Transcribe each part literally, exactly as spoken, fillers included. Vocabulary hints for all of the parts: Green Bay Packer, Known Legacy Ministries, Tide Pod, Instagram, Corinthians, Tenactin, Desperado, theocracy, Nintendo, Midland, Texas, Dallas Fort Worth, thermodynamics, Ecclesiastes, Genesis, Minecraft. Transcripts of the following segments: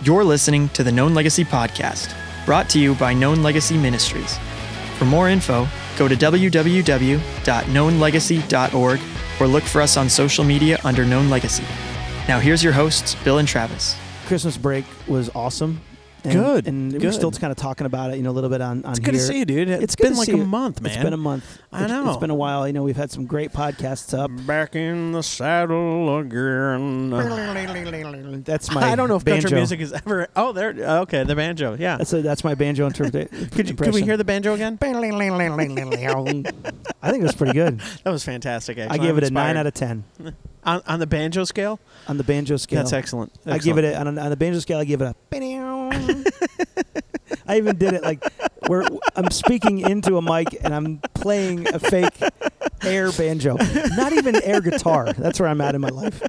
You're listening to the Known Legacy Podcast, brought to you by Known Legacy Ministries. For more info, go to w w w dot known legacy dot org or look for us on social media under Known Legacy. Now here's your hosts, Bill and Travis. Christmas break was awesome. And, good. And good. We're still kind of talking about it, you know, a little bit on, on it's here. It's good to see you, dude. It's, it's been like a you. month, man. It's been a month. I it's, know. It's been a while. You know, we've had some great podcasts up. Back in the saddle again. That's my I don't know if banjo. Country music is ever... Oh, there... Okay, the banjo. Yeah. That's a, that's my banjo interpretation. could, you, could we hear the banjo again? I think it was pretty good. That was fantastic, actually. I gave I'm it inspired. a nine out of ten. on, on the banjo scale? On the banjo scale. That's excellent. excellent. I give it... A, on, on the banjo scale, I give it a... I even did it like where I'm speaking into a mic and I'm playing a fake air banjo. Not even air guitar. That's where I'm at in my life.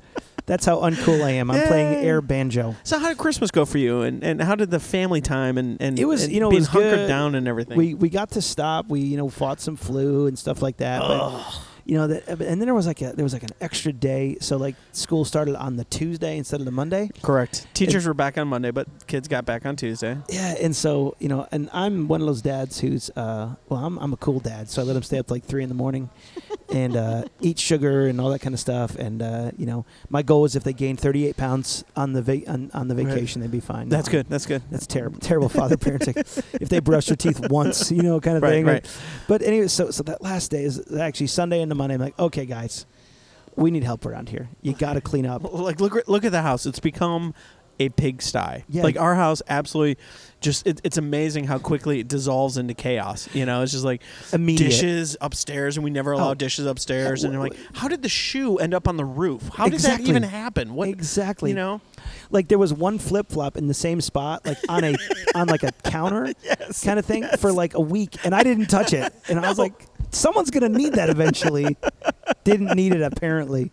That's how uncool I am. I'm Yay. playing air banjo. So how did Christmas go for you, and, and how did the family time and, and, it was, and you know, being it was hunkered good. down and everything? We we got to stop. We you know fought some flu and stuff like that. But, you know, that, and then there was like a, there was like an extra day. So like school started on the Tuesday instead of the Monday. Correct. Teachers and, were back on Monday, but kids got back on Tuesday. Yeah, and so you know, and I'm one of those dads who's uh, well, I'm I'm a cool dad, so I let him stay up to like three in the morning, and uh, eat sugar and all that kind of stuff. And uh, you know, my goal is if they gain thirty-eight pounds on the va- on, on the vacation, right. they'd be fine. That's no, good. That's good. That's terrible. Terrible father parenting. If they brush their teeth once, you know, kind of right, thing. Right. But anyway, so so that last day is actually Sunday into Monday. I'm like, okay, guys, we need help around here. You got to clean up. Like, look, look at the house. It's become a pigsty. Yeah. Like our house, absolutely. Just it, it's amazing how quickly it dissolves into chaos. You know, it's just like Immediate. dishes upstairs, and we never allow oh. dishes upstairs. And I'm like, how did the shoe end up on the roof? How did exactly. that even happen? What exactly? You know, like there was one flip flop in the same spot, like on a on like a counter yes. kind of thing yes. for like a week, and I didn't touch it, and no. I was like, someone's gonna need that eventually. Didn't need it apparently.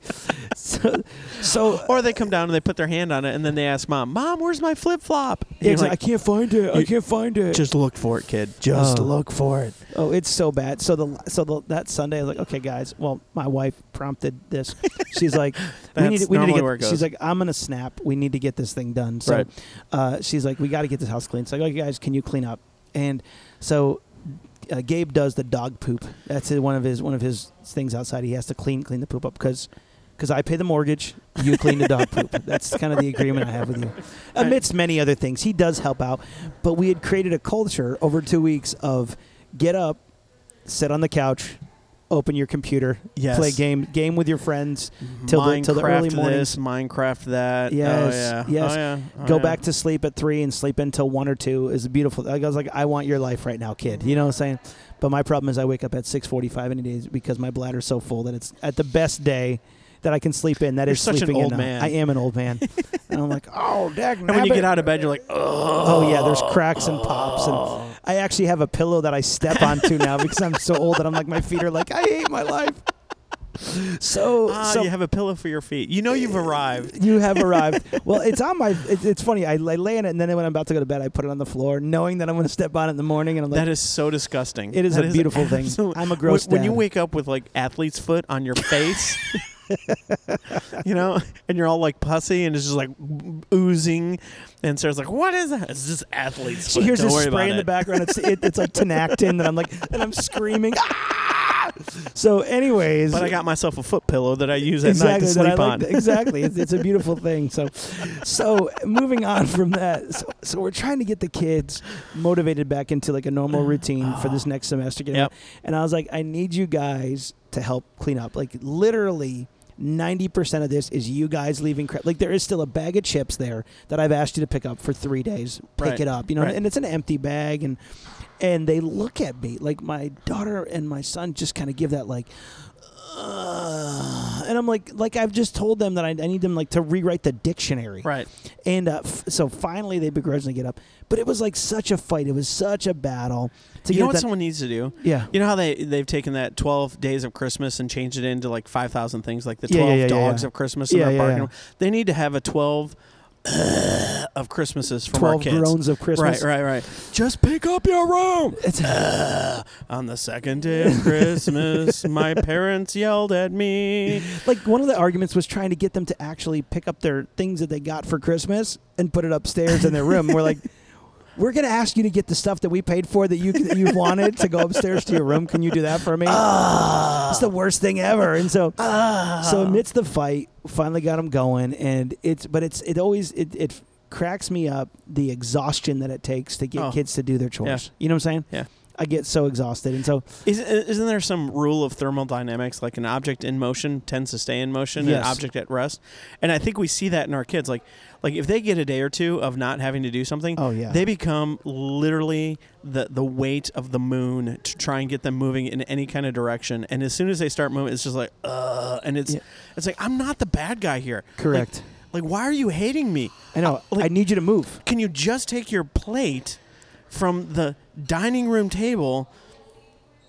So, so or they come down and they put their hand on it, and then they ask mom, "Mom, where's my flip flop?" Yeah, like, I can't find it. I can't find it. Just look for it, kid. Just oh. look for it. Oh, it's so bad. So the so the, that Sunday, I was like, okay, guys. Well, my wife prompted this. She's like, we need we need to get. Where it goes. She's like, I'm gonna snap. We need to get this thing done. So, right. uh, she's like, we got to get this house clean. So, like, okay, guys, can you clean up? And so, uh, Gabe does the dog poop. That's one of his one of his things outside. He has to clean clean the poop up because. Because I pay the mortgage, you clean the dog poop. That's kind of the agreement I have with you. Amidst many other things, he does help out. But we had created a culture over two weeks of get up, sit on the couch, open your computer, yes. play game game with your friends till the, till the early morning. Minecraft this, Minecraft that. Yes, oh, yeah. yes. Oh, yeah. Oh, Go yeah. back to sleep at three and sleep until one or two is beautiful. I was like, I want your life right now, kid. You know what I'm saying? But my problem is I wake up at six forty-five any days because my bladder's so full that it's at the best day. That I can sleep in. That you're is such sleeping an old in. Man. I am an old man, and I'm like, oh, dag. And when you get out of bed, you're like, oh, oh yeah. There's cracks and pops, and I actually have a pillow that I step onto now because I'm so old that I'm like, my feet are like, I hate my life. So, ah, so you have a pillow for your feet. You know you've arrived. You have arrived. Well, it's on my. It, it's funny. I, I lay in it, and then when I'm about to go to bed, I put it on the floor, knowing that I'm going to step on it in the morning. And I'm like, that is so disgusting. It is that a is beautiful a thing. I'm a gross. When, when you wake up with like athlete's foot on your face. You know, and you're all like pussy, and it's just like oozing. And Sarah's like, "What is that? It's just athlete's foot." She hears a spray in the background. It's it, it's like Tenactin, and I'm like, and I'm screaming. Ah! So, anyways, but I got myself a foot pillow that I use at exactly, night to sleep on. Like, exactly, it's, it's a beautiful thing. So, so moving on from that, so, so we're trying to get the kids motivated back into like a normal routine oh. for this next semester. Yep. And I was like, I need you guys to help clean up. Like literally. ninety percent of this is you guys leaving crap. Like, there is still a bag of chips there that I've asked you to pick up for three days. Pick right. it up, you know, right. and it's an empty bag. And and they look at me. Like, my daughter and my son just kind of give that, like, uh, and I'm like, like, I've just told them that I, I need them, like, to rewrite the dictionary. Right. And uh, f- so finally they begrudgingly get up. But it was, like, such a fight. It was such a battle. To you know what that- someone needs to do? Yeah. You know how they, they've taken that twelve days of Christmas and changed it into, like, five thousand things, like the twelve yeah, yeah, yeah, dogs yeah. of Christmas and yeah, that yeah, barking? Yeah. They need to have a twelve uh, of Christmases from our kids. Twelve groans of Christmas. Right, right, right. Just pick up your room. It's uh, on the second day of Christmas, my parents yelled at me. Like, one of the arguments was trying to get them to actually pick up their things that they got for Christmas and put it upstairs in their room. We're like, we're going to ask you to get the stuff that we paid for that you that you wanted to go upstairs to your room. Can you do that for me? Uh, it's the worst thing ever. And so, uh, so amidst the fight, finally got him going. And it's, but it's, it always, it, it cracks me up, the exhaustion that it takes to get oh, kids to do their chores. Yeah. You know what I'm saying? Yeah. I get so exhausted. And so, Is, isn't there some rule of thermodynamics, like an object in motion tends to stay in motion, yes, an object at rest? And I think we see that in our kids. Like, like if they get a day or two of not having to do something, oh, yeah, they become literally the, the weight of the moon to try and get them moving in any kind of direction. And as soon as they start moving, it's just like, uh, and it's, yeah, it's like, I'm not the bad guy here. Correct. Like, like why are you hating me? I know. I, like, I need you to move. Can you just take your plate from the dining room table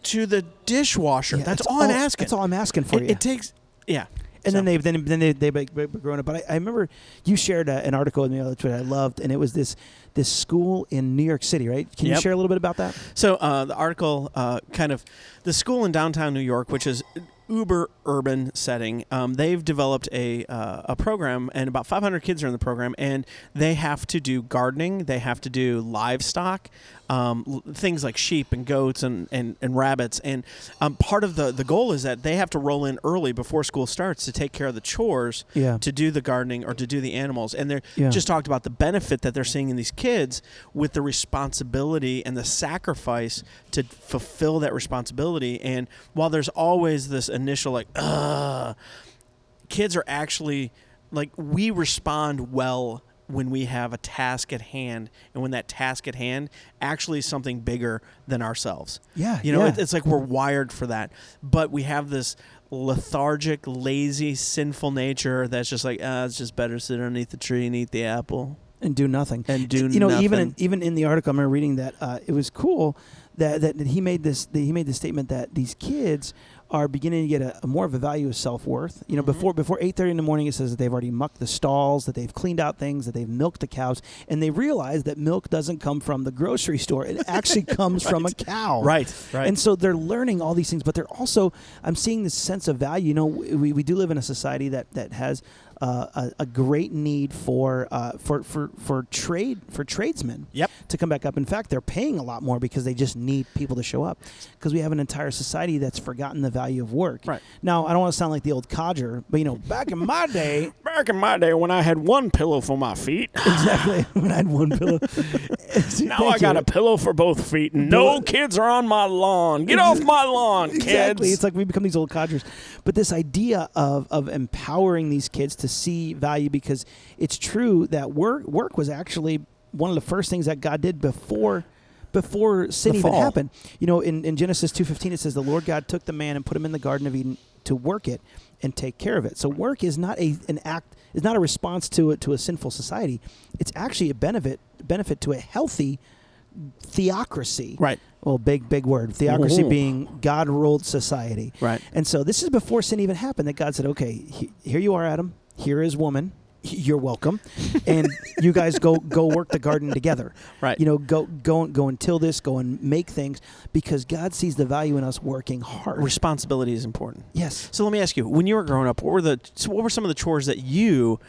to the dishwasher? Yeah, that's, that's all I'm asking. That's all I'm asking for it, you. It takes, yeah. And so. then they've then then they they've grown up. But I, I remember you shared a, an article with me on Twitter I loved, and it was this this school in New York City, right? Can yep. you share a little bit about that? So uh, the article uh, kind of the school in downtown New York, which is uber urban setting. Um, they've developed a uh, a program, and about five hundred kids are in the program, and they have to do gardening. They have to do livestock, um, l- things like sheep and goats and, and, and rabbits. And um, part of the, the goal is that they have to roll in early before school starts to take care of the chores, yeah, to do the gardening or to do the animals. And they yeah. just talked about the benefit that they're seeing in these kids with the responsibility and the sacrifice to fulfill that responsibility. And while there's always this initial like uh kids are actually like, we respond well when we have a task at hand, and when that task at hand actually is something bigger than ourselves, yeah you know yeah. It, it's like we're wired for that, but we have this lethargic, lazy, sinful nature that's just like, uh it's just better to sit underneath the tree and eat the apple and do nothing and do you know nothing. even in, even in the article I'm reading that uh it was cool that that, that he made this that he made the statement that these kids are beginning to get a, a more of a value of self-worth. You know, mm-hmm. before before eight thirty in the morning, it says that they've already mucked the stalls, that they've cleaned out things, that they've milked the cows, and they realize that milk doesn't come from the grocery store. It actually comes right. from a cow. Right, right. And so they're learning all these things, but they're also, I'm seeing this sense of value. You know, we, we do live in a society that, that has uh, a, a great need for, uh, for for for trade for tradesmen yep. to come back up. In fact, they're paying a lot more because they just need people to show up, because we have an entire society that's forgotten the value of work. Right. Now, I don't want to sound like the old codger, but you know, back in my day, back in my day when I had one pillow for my feet. Exactly. When I had one pillow. Now I got you. a pillow for both feet, and no kids are on my lawn. Get off my lawn, kids. Exactly. It's like we become these old codgers. But this idea of of empowering these kids to see value, because it's true that work work was actually one of the first things that God did before Before sin even happened. You know, in, in Genesis two fifteen, it says the Lord God took the man and put him in the Garden of Eden to work it and take care of it. So work is not a an act, is not a response to a, to a sinful society. It's actually a benefit benefit to a healthy theocracy. Right. Well, big, big word. Theocracy Ooh. being God-ruled society. Right. And so this is before sin even happened, that God said, okay, he, here you are, Adam. Here is woman. You're welcome, and you guys go go work the garden together. Right. You know, go go go and till this, go and make things, because God sees the value in us working hard. Responsibility is important. Yes. So let me ask you: when you were growing up, what were the so what were some of the chores that you,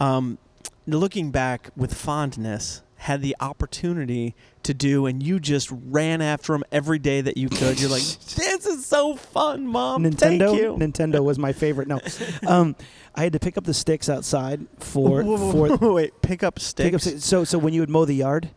um, looking back with fondness, had the opportunity to do, and you just ran after them every day that you could? You're like, this is so fun, Mom. Nintendo. Thank you. Nintendo was my favorite. No, um, I had to pick up the sticks outside for for wait, pick up sticks. Pick up sticks. So so when you would mow the yard,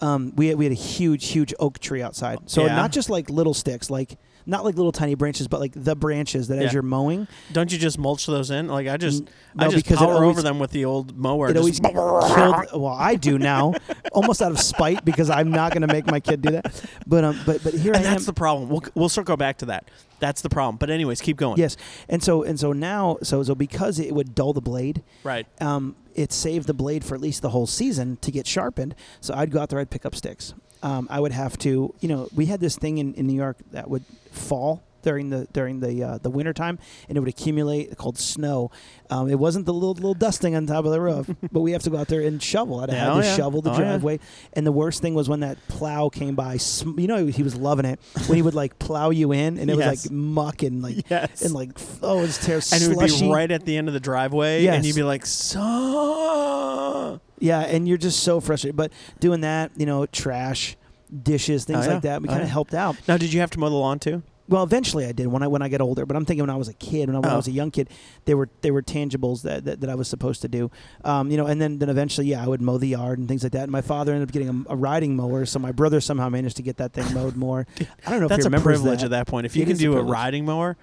um, we had, we had a huge huge oak tree outside. So yeah. not just like little sticks, like. Not like little tiny branches, but like the branches that yeah. as you're mowing. Don't you just mulch those in? Like I just, no, I just power always, over them with the old mower. It always killed, well, I do now, almost out of spite, because I'm not going to make my kid do that. But um, but but here and I that's am. That's the problem. We'll we'll circle back to that. That's the problem. But anyways, keep going. Yes, and so and so now, so so because it would dull the blade. Right. Um, it saved the blade for at least the whole season to get sharpened. So I'd go out there, I'd pick up sticks. Um, I would have to, you know, we had this thing in, in New York that would fall. during the during the uh, the winter time, and it would accumulate called snow. Um, it wasn't the little little dusting on top of the roof, but we have to go out there and shovel. I had oh, to yeah. shovel the oh, driveway. Yeah. And the worst thing was when that plow came by. Sm- you know, he was loving it when he would like plow you in, and it yes. was like muck and like yes. and like oh, it was terrible. And it would be right at the end of the driveway, yes. and you'd be like, so. Yeah, and you're just so frustrated. But doing that, you know, trash, dishes, things oh, yeah. like that, we oh, kind of yeah. helped out. Now, did you have to mow the lawn too? Well, eventually I did when I when I got older. But I'm thinking when I was a kid, when I, when oh. I was a young kid, there were there were tangibles that, that, that I was supposed to do, um, you know. And then, then eventually, yeah, I would mow the yard and things like that. And my father ended up getting a, a riding mower, so my brother somehow managed to get that thing mowed more. I don't know. That's if That's a privilege that. At that point. If you it can do a, a riding mower.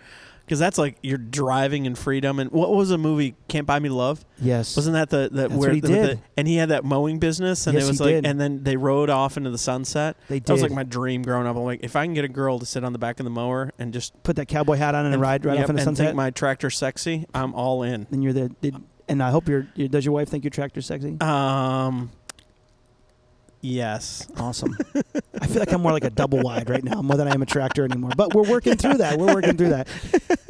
Because that's like you're driving in freedom. And what was a movie, Can't Buy Me Love? Yes. Wasn't that the, the where he the, did. The, and he had that mowing business, and yes, it was like, did. And then they rode off into the sunset. They did. That was like my dream growing up. I'm like, if I can get a girl to sit on the back of the mower and just put that cowboy hat on and, and ride right yep, off into the sunset, and think my tractor's sexy, I'm all in. And you're the did, and I hope you're, you're. Does your wife think your tractor's sexy? Um. Yes. Awesome. I feel like I'm more like a double wide right now, more than I am a tractor anymore. But we're working through that. We're working through that.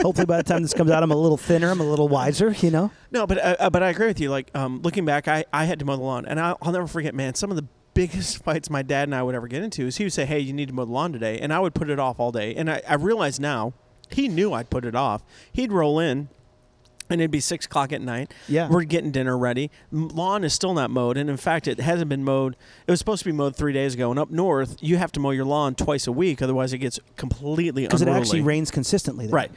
Hopefully by the time this comes out, I'm a little thinner. I'm a little wiser, you know? No, but uh, but I agree with you. Like, um, looking back, I, I had to mow the lawn. And I'll, I'll never forget, man, some of the biggest fights my dad and I would ever get into is he would say, hey, you need to mow the lawn today. And I would put it off all day. And I, I realize now, he knew I'd put it off. He'd roll in. And it'd be six o'clock at night. Yeah. We're getting dinner ready. Lawn is still not mowed. And, in fact, it hasn't been mowed. It was supposed to be mowed three days ago. And up north, you have to mow your lawn twice a week. Otherwise, it gets completely unruly. Because it actually rains consistently there. Right.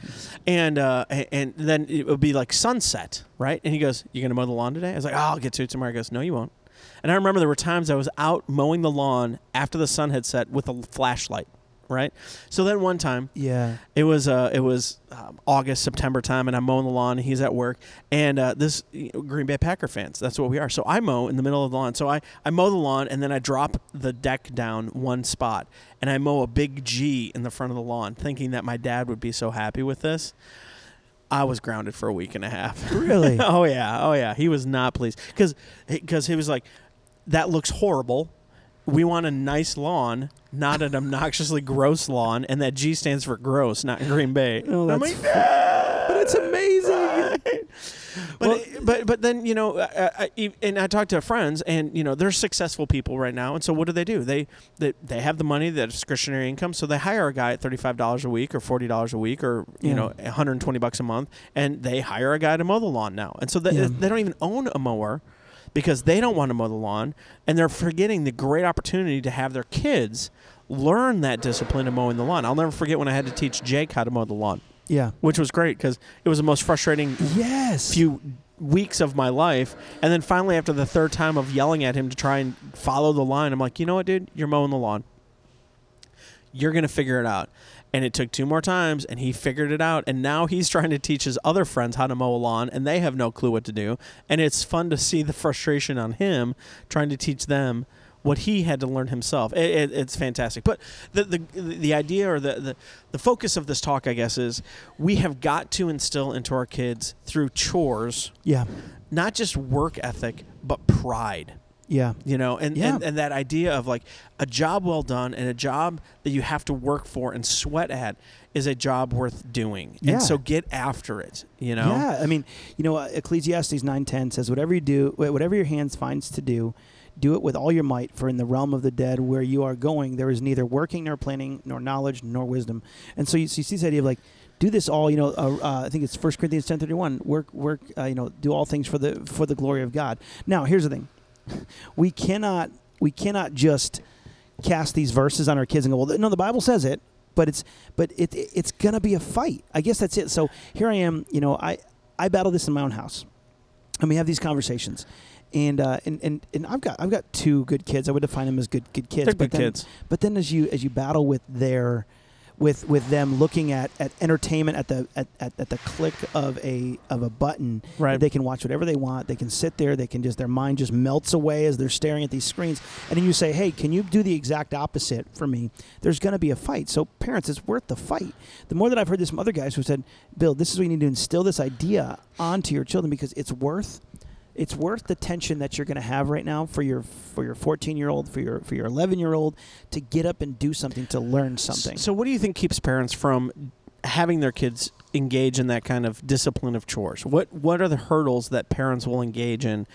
And uh, and then it would be like sunset, right? And he goes, you going to mow the lawn today? I was like, oh, I'll get to it tomorrow. He goes, no, you won't. And I remember there were times I was out mowing the lawn after the sun had set with a flashlight. Right, so then one time, yeah, it was uh, it was um, August, September time, and I'm mowing the lawn. And he's at work, and uh, this you know, Green Bay Packer fans, that's what we are. So I mow in the middle of the lawn. So I, I mow the lawn, and then I drop the deck down one spot, and I mow a big G in the front of the lawn, thinking that my dad would be so happy with this. I was grounded for a week and a half. Really? oh yeah, oh yeah. He was not pleased because because he was like, that looks horrible. We want a nice lawn, not an obnoxiously gross lawn, and that G stands for gross, not Green Bay. Oh, I'm like, no! But it's amazing. Right. But, well, it, but but then, you know, I, I, and I talk to friends, and, you know, they're successful people right now, and so what do they do? They they, they have the money, the discretionary income, so they hire a guy at thirty-five dollars a week or forty dollars a week or, you yeah. know, one hundred twenty bucks a month, and they hire a guy to mow the lawn now. And so they, yeah. they don't even own a mower. Because they don't want to mow the lawn, and they're forgetting the great opportunity to have their kids learn that discipline of mowing the lawn. I'll never forget when I had to teach Jake how to mow the lawn. Yeah. Which was great because it was the most frustrating yes. few weeks of my life. And then finally, after the third time of yelling at him to try and follow the line, I'm like, you know what, dude? You're mowing the lawn. You're going to figure it out. And it took two more times, and he figured it out. And now he's trying to teach his other friends how to mow a lawn, and they have no clue what to do. And it's fun to see the frustration on him trying to teach them what he had to learn himself. It, it, it's fantastic. But the the the idea or the, the, the focus of this talk, I guess, is we have got to instill into our kids through chores, yeah, not just work ethic, but pride. Yeah. You know, and, yeah. and, and that idea of like a job well done and a job that you have to work for and sweat at is a job worth doing. Yeah. And so get after it, you know? Yeah. I mean, you know, uh, Ecclesiastes nine ten says, whatever you do, whatever your hands finds to do, do it with all your might, for in the realm of the dead where you are going, there is neither working nor planning nor knowledge nor wisdom. And so you, so you see this idea of like, do this all, you know, uh, uh, I think it's First Corinthians ten thirty-one, work, work, uh, you know, do all things for the for the glory of God. Now, here's the thing. We cannot we cannot just cast these verses on our kids and go, well, no, the Bible says it, but it's but it, it it's gonna be a fight. I guess that's it. So here I am, you know, I, I battle this in my own house, and we have these conversations, and uh, and, and and I've got I've got two good kids. I would define them as good good kids. They're but good then, kids. But then as you as you battle with their with with them looking at, at entertainment at the at, at, at the click of a of a button. Right. They can watch whatever they want. They can sit there. They can just their mind just melts away as they're staring at these screens. And then you say, hey, can you do the exact opposite for me? There's going to be a fight. So parents, it's worth the fight. The more that I've heard this from other guys who said, Bill, this is what you need to instill this idea onto your children because it's worth It's worth the tension that you're going to have right now for your for your fourteen-year-old, for your for your eleven-year-old to get up and do something, to learn something. So what do you think keeps parents from having their kids engage in that kind of discipline of chores? What what are the hurdles that parents will engage in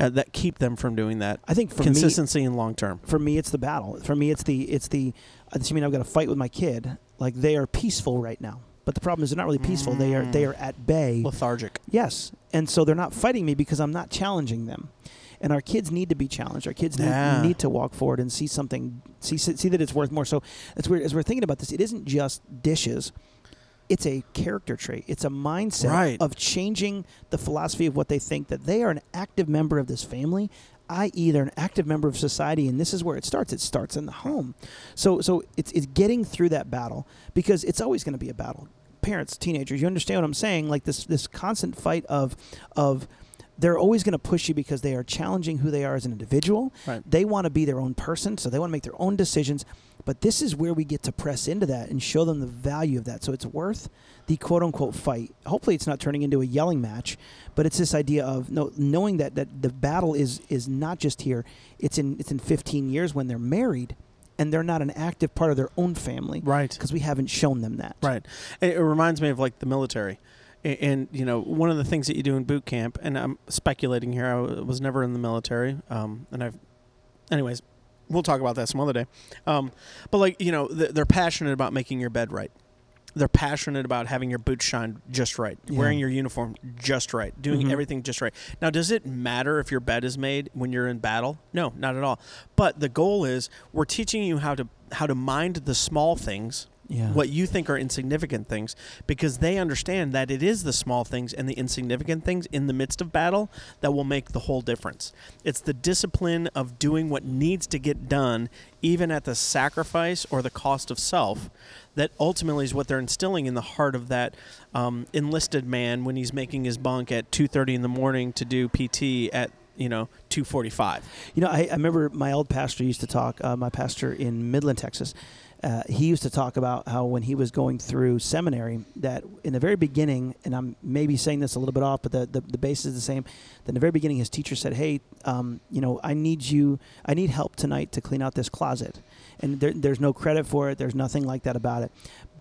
uh, that keep them from doing that? I think for consistency me, and long term. For me, it's the battle. For me, it's the it's the. Does it mean I've got to fight with my kid? Like, they are peaceful right now, but the problem is they're not really peaceful. Mm. They are they are at bay, lethargic. Yes, and so they're not fighting me because I'm not challenging them. And our kids need to be challenged. Our kids need, yeah. need to walk forward and see something, see see that it's worth more. So that's weird. As we're thinking about this, it isn't just dishes. It's a character trait. It's a mindset right. of changing the philosophy of what they think, that they are an active member of this family, that is they're an active member of society, and this is where it starts. It starts in the home. So so it's, it's getting through that battle, because it's always going to be a battle. Parents, teenagers, you understand what I'm saying? Like this this constant fight of of... They're always going to push you because they are challenging who they are as an individual. Right. They want to be their own person, so they want to make their own decisions. But this is where we get to press into that and show them the value of that. So it's worth the quote-unquote fight. Hopefully it's not turning into a yelling match, but it's this idea of no, knowing that, that the battle is is not just here. It's in it's in fifteen years when they're married and they're not an active part of their own family. Right. Because we haven't shown them that. Right. It reminds me of like the military. And, you know, one of the things that you do in boot camp, and I'm speculating here, I was never in the military, um, and I've, anyways, we'll talk about that some other day, um, but, like, you know, th- they're passionate about making your bed right. They're passionate about having your boots shine just right, yeah. wearing your uniform just right, doing mm-hmm. everything just right. Now, does it matter if your bed is made when you're in battle? No, not at all. But the goal is we're teaching you how to how to mind the small things. Yeah. What you think are insignificant things, because they understand that it is the small things and the insignificant things in the midst of battle that will make the whole difference. It's the discipline of doing what needs to get done, even at the sacrifice or the cost of self, that ultimately is what they're instilling in the heart of that um, enlisted man when he's making his bunk at two thirty in the morning to do P T at, you know, two forty-five. You know, I, I remember my old pastor used to talk, uh, my pastor in Midland, Texas. Uh, he used to talk about how when he was going through seminary, that in the very beginning, and I'm maybe saying this a little bit off, but the, the, the basis is the same, that in the very beginning his teacher said, hey, um, you know, I need you, I need help tonight to clean out this closet. And there, there's no credit for it. There's nothing like that about it.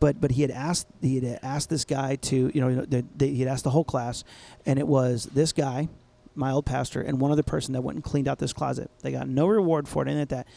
But but he had asked he had asked this guy to, you know, they, they, he had asked the whole class, and it was this guy, my old pastor, and one other person that went and cleaned out this closet. They got no reward for it, anything like that.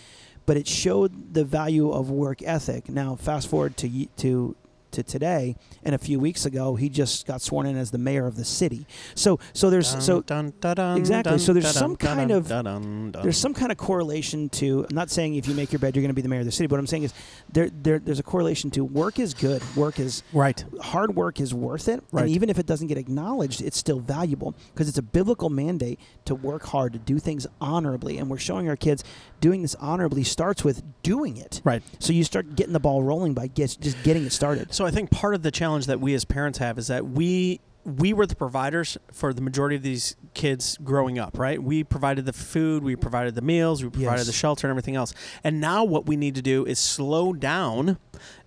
But it showed the value of work ethic. Now, fast forward to to to today, and a few weeks ago, he just got sworn in as the mayor of the city. So so there's dun, so dun, dun, dun, exactly dun, so there's dun, some dun, kind dun, of dun, dun, dun. There's some kind of correlation to. I'm not saying if you make your bed, you're going to be the mayor of the city. But what I'm saying is there there there's a correlation to work is good. Work is right. Hard work is worth it, right. And even if it doesn't get acknowledged, it's still valuable because it's a biblical mandate to work hard, to do things honorably, and we're showing our kids. Doing this honorably starts with doing it. Right. So you start getting the ball rolling by get, just getting it started. So I think part of the challenge that we as parents have is that we we were the providers for the majority of these kids growing up, right? We provided the food, we provided the meals, we provided yes. the shelter and everything else. And now what we need to do is slow down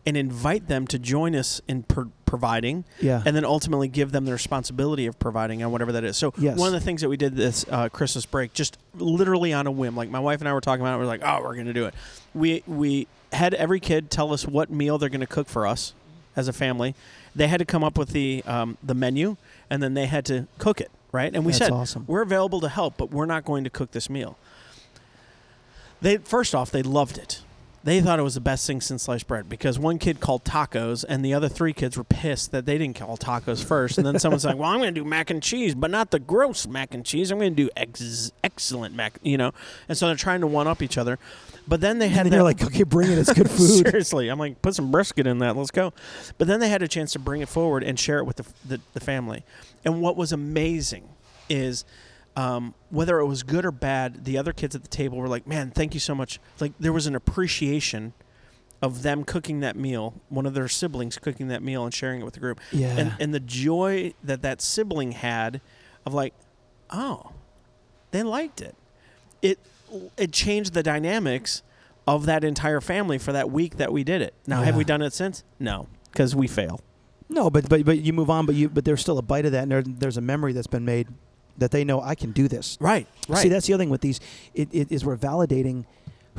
and invite them to join us in pro- providing yeah. and then ultimately give them the responsibility of providing on whatever that is. So yes. one of the things that we did this uh, Christmas break, just literally on a whim, like my wife and I were talking about it, we we're like, oh, we're going to do it. We we had every kid tell us what meal they're going to cook for us as a family. They had to come up with the um, the menu, and then they had to cook it, right? And we That's said, awesome. We're available to help, but we're not going to cook this meal. They First off, they loved it. They thought it was the best thing since sliced bread because one kid called tacos and the other three kids were pissed that they didn't call tacos first. And then someone's like, well, I'm going to do mac and cheese, but not the gross mac and cheese. I'm going to do ex- excellent mac, you know. And so they're trying to one-up each other. But then they had and they're like, okay, bring it. It's good food. Seriously. I'm like, put some brisket in that. Let's go. But then they had a chance to bring it forward and share it with the the, the family. And what was amazing is... Um, whether it was good or bad, the other kids at the table were like, man, thank you so much. Like, there was an appreciation of them cooking that meal, one of their siblings cooking that meal and sharing it with the group. Yeah. And, and the joy that that sibling had of like, oh, they liked it. It it changed the dynamics of that entire family for that week that we did it. Now, yeah. have we done it since? No, because we fail. No, but, but but you move on, but you but there's still a bite of that, and there, there's a memory that's been made. That they know I can do this. Right, right. See, that's the other thing with these, it, it is we're validating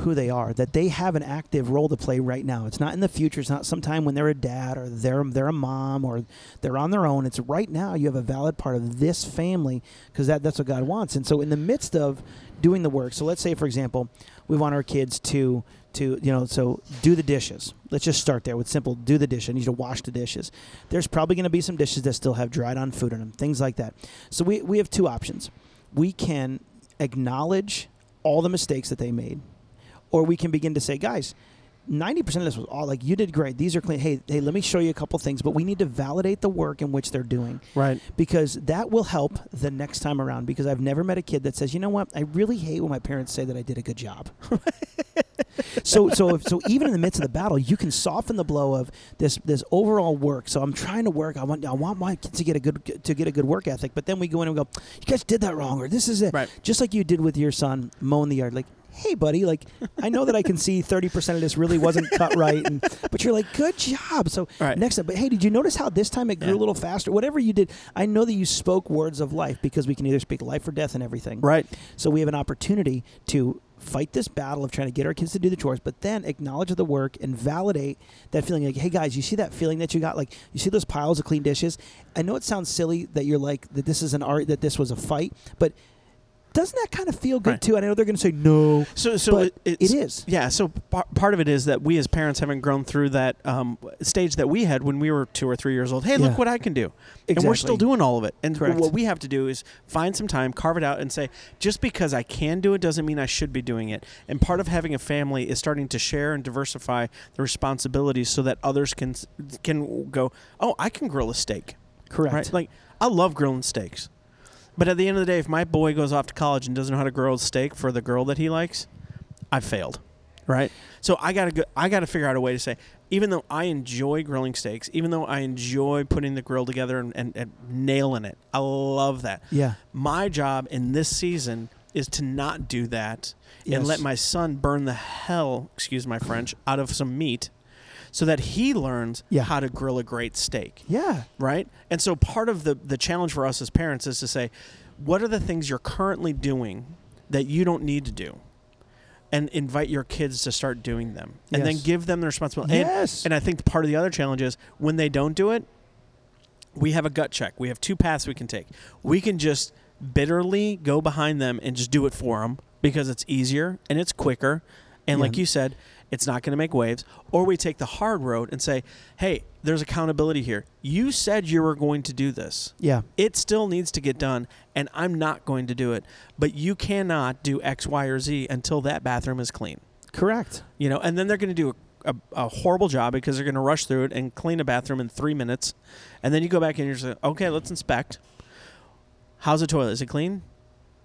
who they are, that they have an active role to play right now. It's not in the future. It's not sometime when they're a dad or they're they're a mom or they're on their own. It's right now. You have a valid part of this family because that, that's what God wants. And so in the midst of doing the work, so let's say, for example, we want our kids to, to you know, so do the dishes. Let's just start there with simple, do the dish. I need you to wash the dishes. There's probably going to be some dishes that still have dried on food in them, things like that. So we, we have two options. We can acknowledge all the mistakes that they made. Or we can begin to say, guys, ninety percent of this was all like, you did great. These are clean. Hey, hey, let me show you a couple things. But we need to validate the work in which they're doing. Right. Because that will help the next time around. Because I've never met a kid that says, you know what? I really hate when my parents say that I did a good job. so so, if, so even in the midst of the battle, you can soften the blow of this this overall work. So I'm trying to work. I want I want my kids to get a good to get a good work ethic. But then we go in and we go, you guys did that wrong. Or this is it. Right. Just like you did with your son mowing the yard. Like, hey, buddy, like, I know that I can see thirty percent of this really wasn't cut right, and, but you're like, good job. So right. Next time, but hey, did you notice how this time it grew yeah. a little faster? Whatever you did, I know that you spoke words of life because we can either speak life or death and everything. Right. So we have an opportunity to fight this battle of trying to get our kids to do the chores, but then acknowledge the work and validate that feeling. Like, hey guys, you see that feeling that you got? Like, you see those piles of clean dishes? I know it sounds silly that you're like, that this is an art, that this was a fight, but doesn't that kind of feel good, right. too? I know they're going to say no, so, so but it, it is. Yeah, so par- part of it is that we as parents haven't grown through that um, stage that we had when we were two or three years old. Hey, yeah. look what I can do. Exactly. And we're still doing all of it. And Correct. What we have to do is find some time, carve it out, and say, just because I can do it doesn't mean I should be doing it. And part of having a family is starting to share and diversify the responsibilities so that others can, can go, oh, I can grill a steak. Correct. Right? Like, I love grilling steaks. But at the end of the day, if my boy goes off to college and doesn't know how to grill a steak for the girl that he likes, I failed, right? So I gotta go, I gotta figure out a way to say, even though I enjoy grilling steaks, even though I enjoy putting the grill together and, and, and nailing it, I love that. Yeah. My job in this season is to not do that yes. and let my son burn the hell, excuse my French, out of some meat. So that he learns yeah. how to grill a great steak. Yeah. Right? And so part of the, the challenge for us as parents is to say, what are the things you're currently doing that you don't need to do? And invite your kids to start doing them. And yes. then give them the responsibility. Yes. And, and I think part of the other challenge is when they don't do it, we have a gut check. We have two paths we can take. We can just bitterly go behind them and just do it for them because it's easier and it's quicker. And yeah. like you said, it's not going to make waves. Or we take the hard road and say, hey, there's accountability here. You said you were going to do this. Yeah. It still needs to get done, and I'm not going to do it. But you cannot do X, Y, or Z until that bathroom is clean. Correct. You know, and then they're going to do a A, a horrible job because they're going to rush through it and clean a bathroom in three minutes. And then you go back and you're just like, okay, let's inspect. How's the toilet? Is it clean?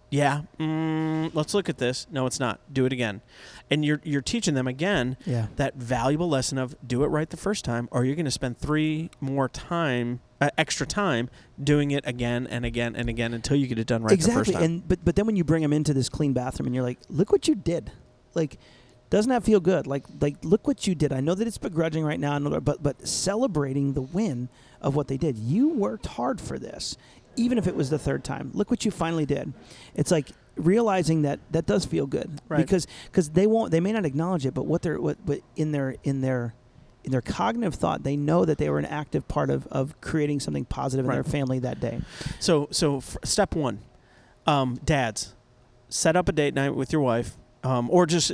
Yeah, mm, let's look at this. No, it's not. Do it again. And you're you're teaching them again yeah. that valuable lesson of do it right the first time or you're going to spend three more time, uh, extra time doing it again and again and again until you get it done right exactly. the first time. And, but, but then when you bring them into this clean bathroom and you're like, look what you did. Like, doesn't that feel good? Like, like look what you did. I know that it's begrudging right now, but but celebrating the win of what they did. You worked hard for this. Even if it was the third time, look what you finally did. It's like realizing that that does feel good, right. because because they won't, they may not acknowledge it, but what they're what, what in their in their in their cognitive thought, they know that they were an active part of, of creating something positive in right. their family that day. So so f- step one, um, dads, set up a date night with your wife, um, or just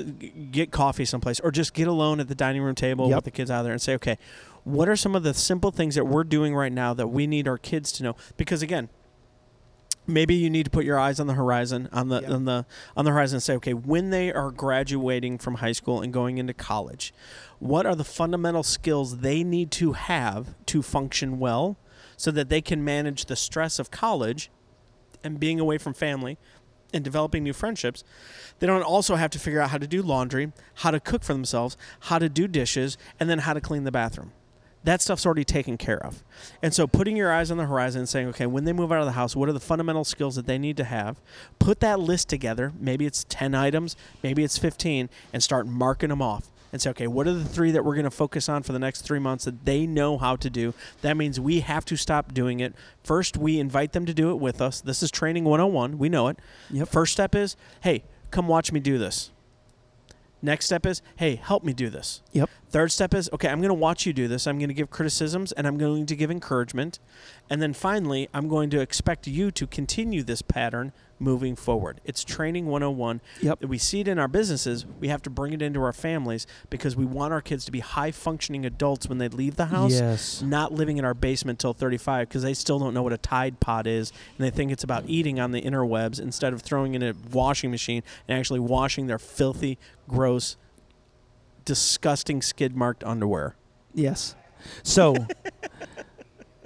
get coffee someplace, or just get alone at the dining room table yep. with the kids out there and say, okay. What are some of the simple things that we're doing right now that we need our kids to know? Because again, maybe you need to put your eyes on the horizon, on the yep. on the on the horizon, and say, okay, when they are graduating from high school and going into college, what are the fundamental skills they need to have to function well, so that they can manage the stress of college and being away from family and developing new friendships? They don't also have to figure out how to do laundry, how to cook for themselves, how to do dishes, and then how to clean the bathroom. That stuff's already taken care of. And so putting your eyes on the horizon and saying, okay, when they move out of the house, what are the fundamental skills that they need to have? Put that list together. Maybe it's ten items. Maybe it's fifteen. And start marking them off. And say, okay, what are the three that we're going to focus on for the next three months that they know how to do? That means we have to stop doing it. First, we invite them to do it with us. This is Training one oh one. We know it. Yep. First step is, hey, come watch me do this. Next step is, hey, help me do this. Yep. Third step is, okay, I'm going to watch you do this. I'm going to give criticisms, and I'm going to give encouragement. And then finally, I'm going to expect you to continue this pattern moving forward. It's training one oh one. Yep. We see it in our businesses. We have to bring it into our families because we want our kids to be high-functioning adults when they leave the house, yes. not living in our basement till thirty-five because they still don't know what a Tide Pod is, and they think it's about eating on the interwebs instead of throwing in a washing machine and actually washing their filthy, gross, disgusting, skid-marked underwear. Yes. So...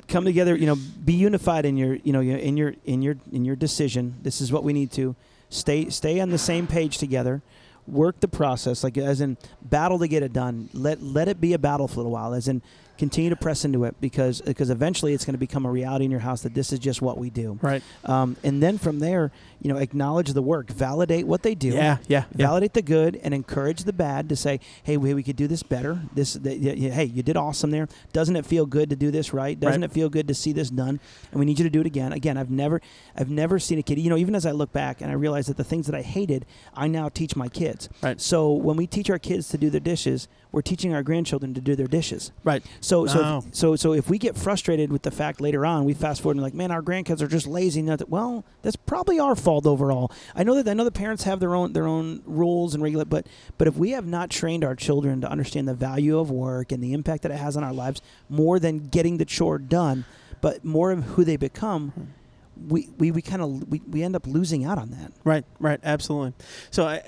Come together, you know, be unified in your, you know, in your in your in your decision. This is what we need to stay stay on the same page together. Work the process, like as in battle to get it done. Let let it be a battle for a little while, as in continue to press into it because because eventually it's going to become a reality in your house that this is just what we do. Right. Um, and then from there, you know, acknowledge the work, validate what they do. Yeah, yeah. Validate yeah. the good and encourage the bad to say, hey, we, we could do this better. This, the, the, hey, you did awesome there. Doesn't it feel good to do this right? Doesn't right. it feel good to see this done? And we need you to do it again. Again, I've never, I've never seen a kid. You know, even as I look back and I realize that the things that I hated, I now teach my kids. Right. So when we teach our kids to do their dishes, we're teaching our grandchildren to do their dishes. Right. So so oh. if, so so if we get frustrated with the fact later on, we fast forward and we're like, man, our grandkids are just lazy. Nothing. Well, that's probably our fault overall. I know that I know the parents have their own their own rules and regulate, but but if we have not trained our children to understand the value of work and the impact that it has on our lives, more than getting the chore done, but more of who they become. Mm-hmm. we we, we kind of we, we end up losing out on that. Right, right, absolutely. So I,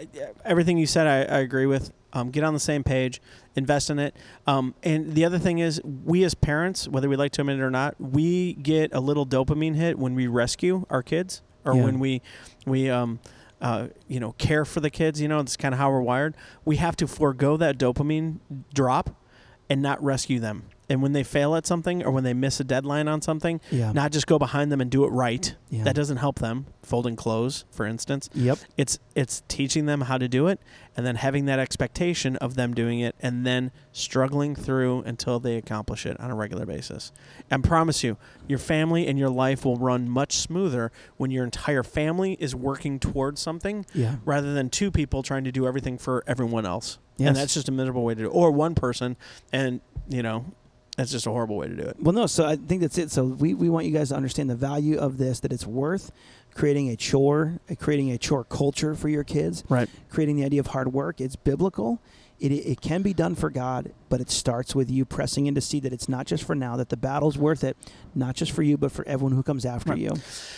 everything you said, I, I agree with. Um, get on the same page, invest in it. Um, and the other thing is we as parents, whether we like to admit it or not, we get a little dopamine hit when we rescue our kids or yeah. when we we um, uh, you know care for the kids. You know, it's kind of how we're wired. We have to forego that dopamine drop and not rescue them. And when they fail at something or when they miss a deadline on something, yeah. not just go behind them and do it right. Yeah. That doesn't help them. Folding clothes, for instance. Yep. It's it's teaching them how to do it and then having that expectation of them doing it and then struggling through until they accomplish it on a regular basis. And promise you, your family and your life will run much smoother when your entire family is working towards something yeah. rather than two people trying to do everything for everyone else. Yes. And that's just a miserable way to do it. Or one person and, you know... That's just a horrible way to do it. Well, no, so I think that's it. So we, we want you guys to understand the value of this, that it's worth creating a chore, creating a chore culture for your kids, right? Creating the idea of hard work. It's biblical. It it can be done for God, but it starts with you pressing in to see that it's not just for now, that the battle's worth it, not just for you, but for everyone who comes after right. you.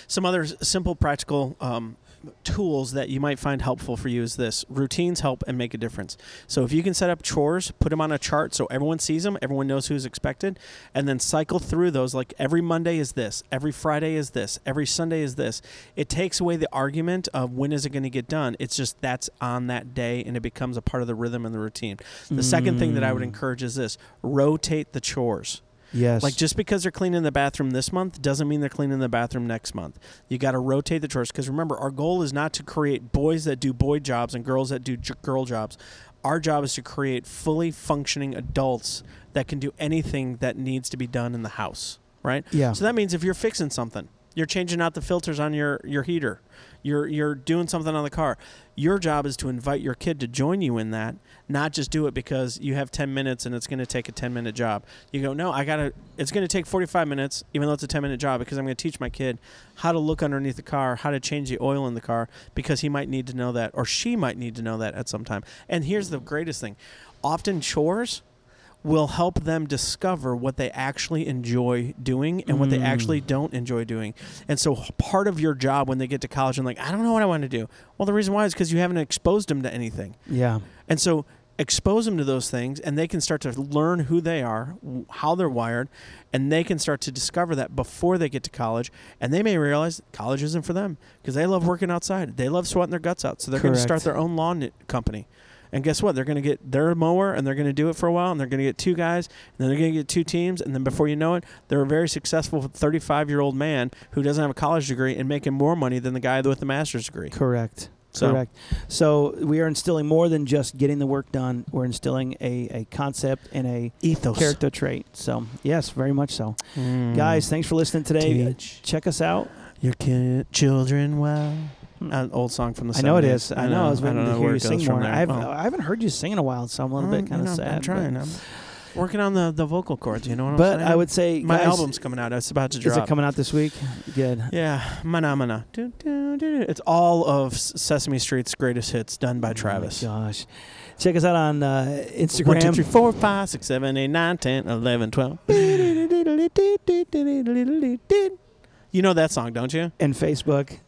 Some other simple, practical um, tools that you might find helpful for you is this. Routines help and make a difference. So if you can set up chores, put them on a chart so everyone sees them, everyone knows who's expected, and then cycle through those. Like every Monday is this, every Friday is this, every Sunday is this. It takes away the argument of when is it going to get done. It's just that's on that day, and it becomes a part of the rhythm and the routine. Team. The mm. second thing that I would encourage is this. Rotate the chores. Yes. Like just because they're cleaning the bathroom this month doesn't mean they're cleaning the bathroom next month. You got to rotate the chores because remember, our goal is not to create boys that do boy jobs and girls that do j- girl jobs. Our job is to create fully functioning adults that can do anything that needs to be done in the house, right? Yeah. So that means if you're fixing something, you're changing out the filters on your, your heater. You're you're doing something on the car. Your job is to invite your kid to join you in that, not just do it because you have ten minutes and it's going to take a ten-minute job. You go, no, I gotta. It's going to take forty-five minutes, even though it's a ten-minute job, because I'm going to teach my kid how to look underneath the car, how to change the oil in the car, because he might need to know that or she might need to know that at some time. And here's the greatest thing. Often chores will help them discover what they actually enjoy doing and mm. what they actually don't enjoy doing. And so part of your job when they get to college and like, I don't know what I want to do. Well, the reason why is because you haven't exposed them to anything. Yeah. And so expose them to those things and they can start to learn who they are, how they're wired, and they can start to discover that before they get to college. And they may realize college isn't for them because they love working outside. They love sweating their guts out. So they're going to start their own lawn company. And guess what? They're going to get their mower, and they're going to do it for a while, and they're going to get two guys, and then they're going to get two teams, and then before you know it, they're a very successful thirty-five-year-old man who doesn't have a college degree and making more money than the guy with the master's degree. Correct. So. Correct. So we are instilling more than just getting the work done. We're instilling a, a concept and a ethos, character trait. So, yes, very much so. Mm. Guys, thanks for listening today. Teach. Check us out. Your kid, children well. An old song from the seventies. I know it is. I, I know. know. I was waiting to hear you sing more. I, have, oh. I haven't heard you sing in a while, so I'm a little um, bit kind of you know, sad. I'm trying. I'm working on the, the vocal cords, you know what but I'm saying? But I would say... My guys, album's coming out. It's about to drop. Is it coming out this week? Good. Yeah. Mana Mana. Do, do, do, do. It's all of Sesame Street's greatest hits done by Travis. Oh, gosh. Check us out on uh, Instagram. one, two, three, four, five, six, seven, eight, nine, ten, eleven, twelve. You know that song, don't you? And Facebook.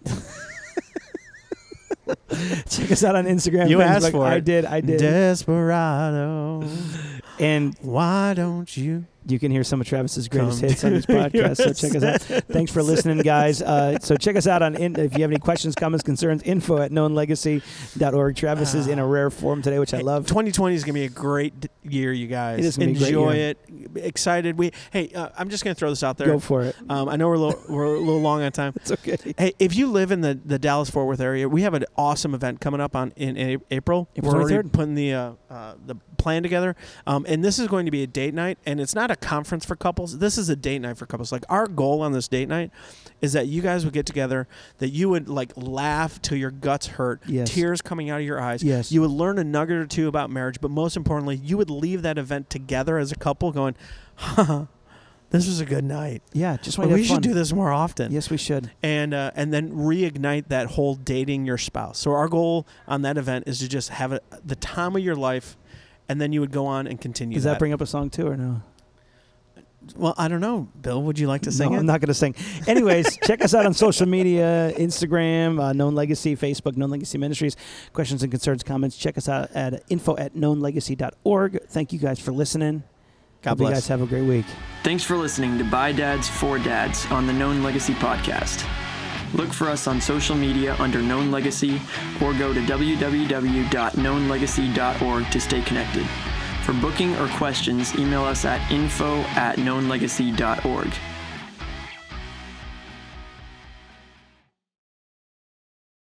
Check us out on Instagram. You asked like, for I it. I did. I did. Desperado. And why don't you? You can hear some of Travis's greatest hits on this podcast. So check us out. Thanks for listening, guys. Uh, so check us out on in, if you have any questions, comments, concerns, info at known legacy dot org. Travis uh, is in a rare form today, which I love. twenty twenty is going to be a great year, you guys. It is gonna Enjoy be a great year. it. Excited. We hey, uh, I'm just going to throw this out there. Go for it. Um, I know we're a little, we're a little long on time. It's okay. Hey, if you live in the, the Dallas Fort Worth area, we have an awesome event coming up on in, in April. April we're already putting the uh, uh, the plan together, um, and this is going to be a date night, and it's not a conference for couples. This is a date night for couples. Like, our goal on this date night is that you guys would get together, that you would like laugh till your guts hurt, yes. tears coming out of your eyes. Yes. You would learn a nugget or two about marriage, but most importantly, you would leave that event together as a couple going, huh, this was a good night. Yeah, just want to We should fun. do this more often. Yes, we should. And uh, and then reignite that whole dating your spouse. So our goal on that event is to just have a, the time of your life, and then you would go on and continue. Does that, that bring up a song too or no? Well, I don't know. Bill, would you like to sing no, it? I'm not going to sing. Anyways, check us out on social media, Instagram, uh, Known Legacy, Facebook, Known Legacy Ministries. Questions and concerns, comments, check us out at info at known legacy dot org. Thank you guys for listening. God Hope bless. You guys have a great week. Thanks for listening to By Dads for Dads on the Known Legacy podcast. Look for us on social media under Known Legacy or go to w w w dot known legacy dot org to stay connected. For booking or questions, email us at info at known legacy dot org.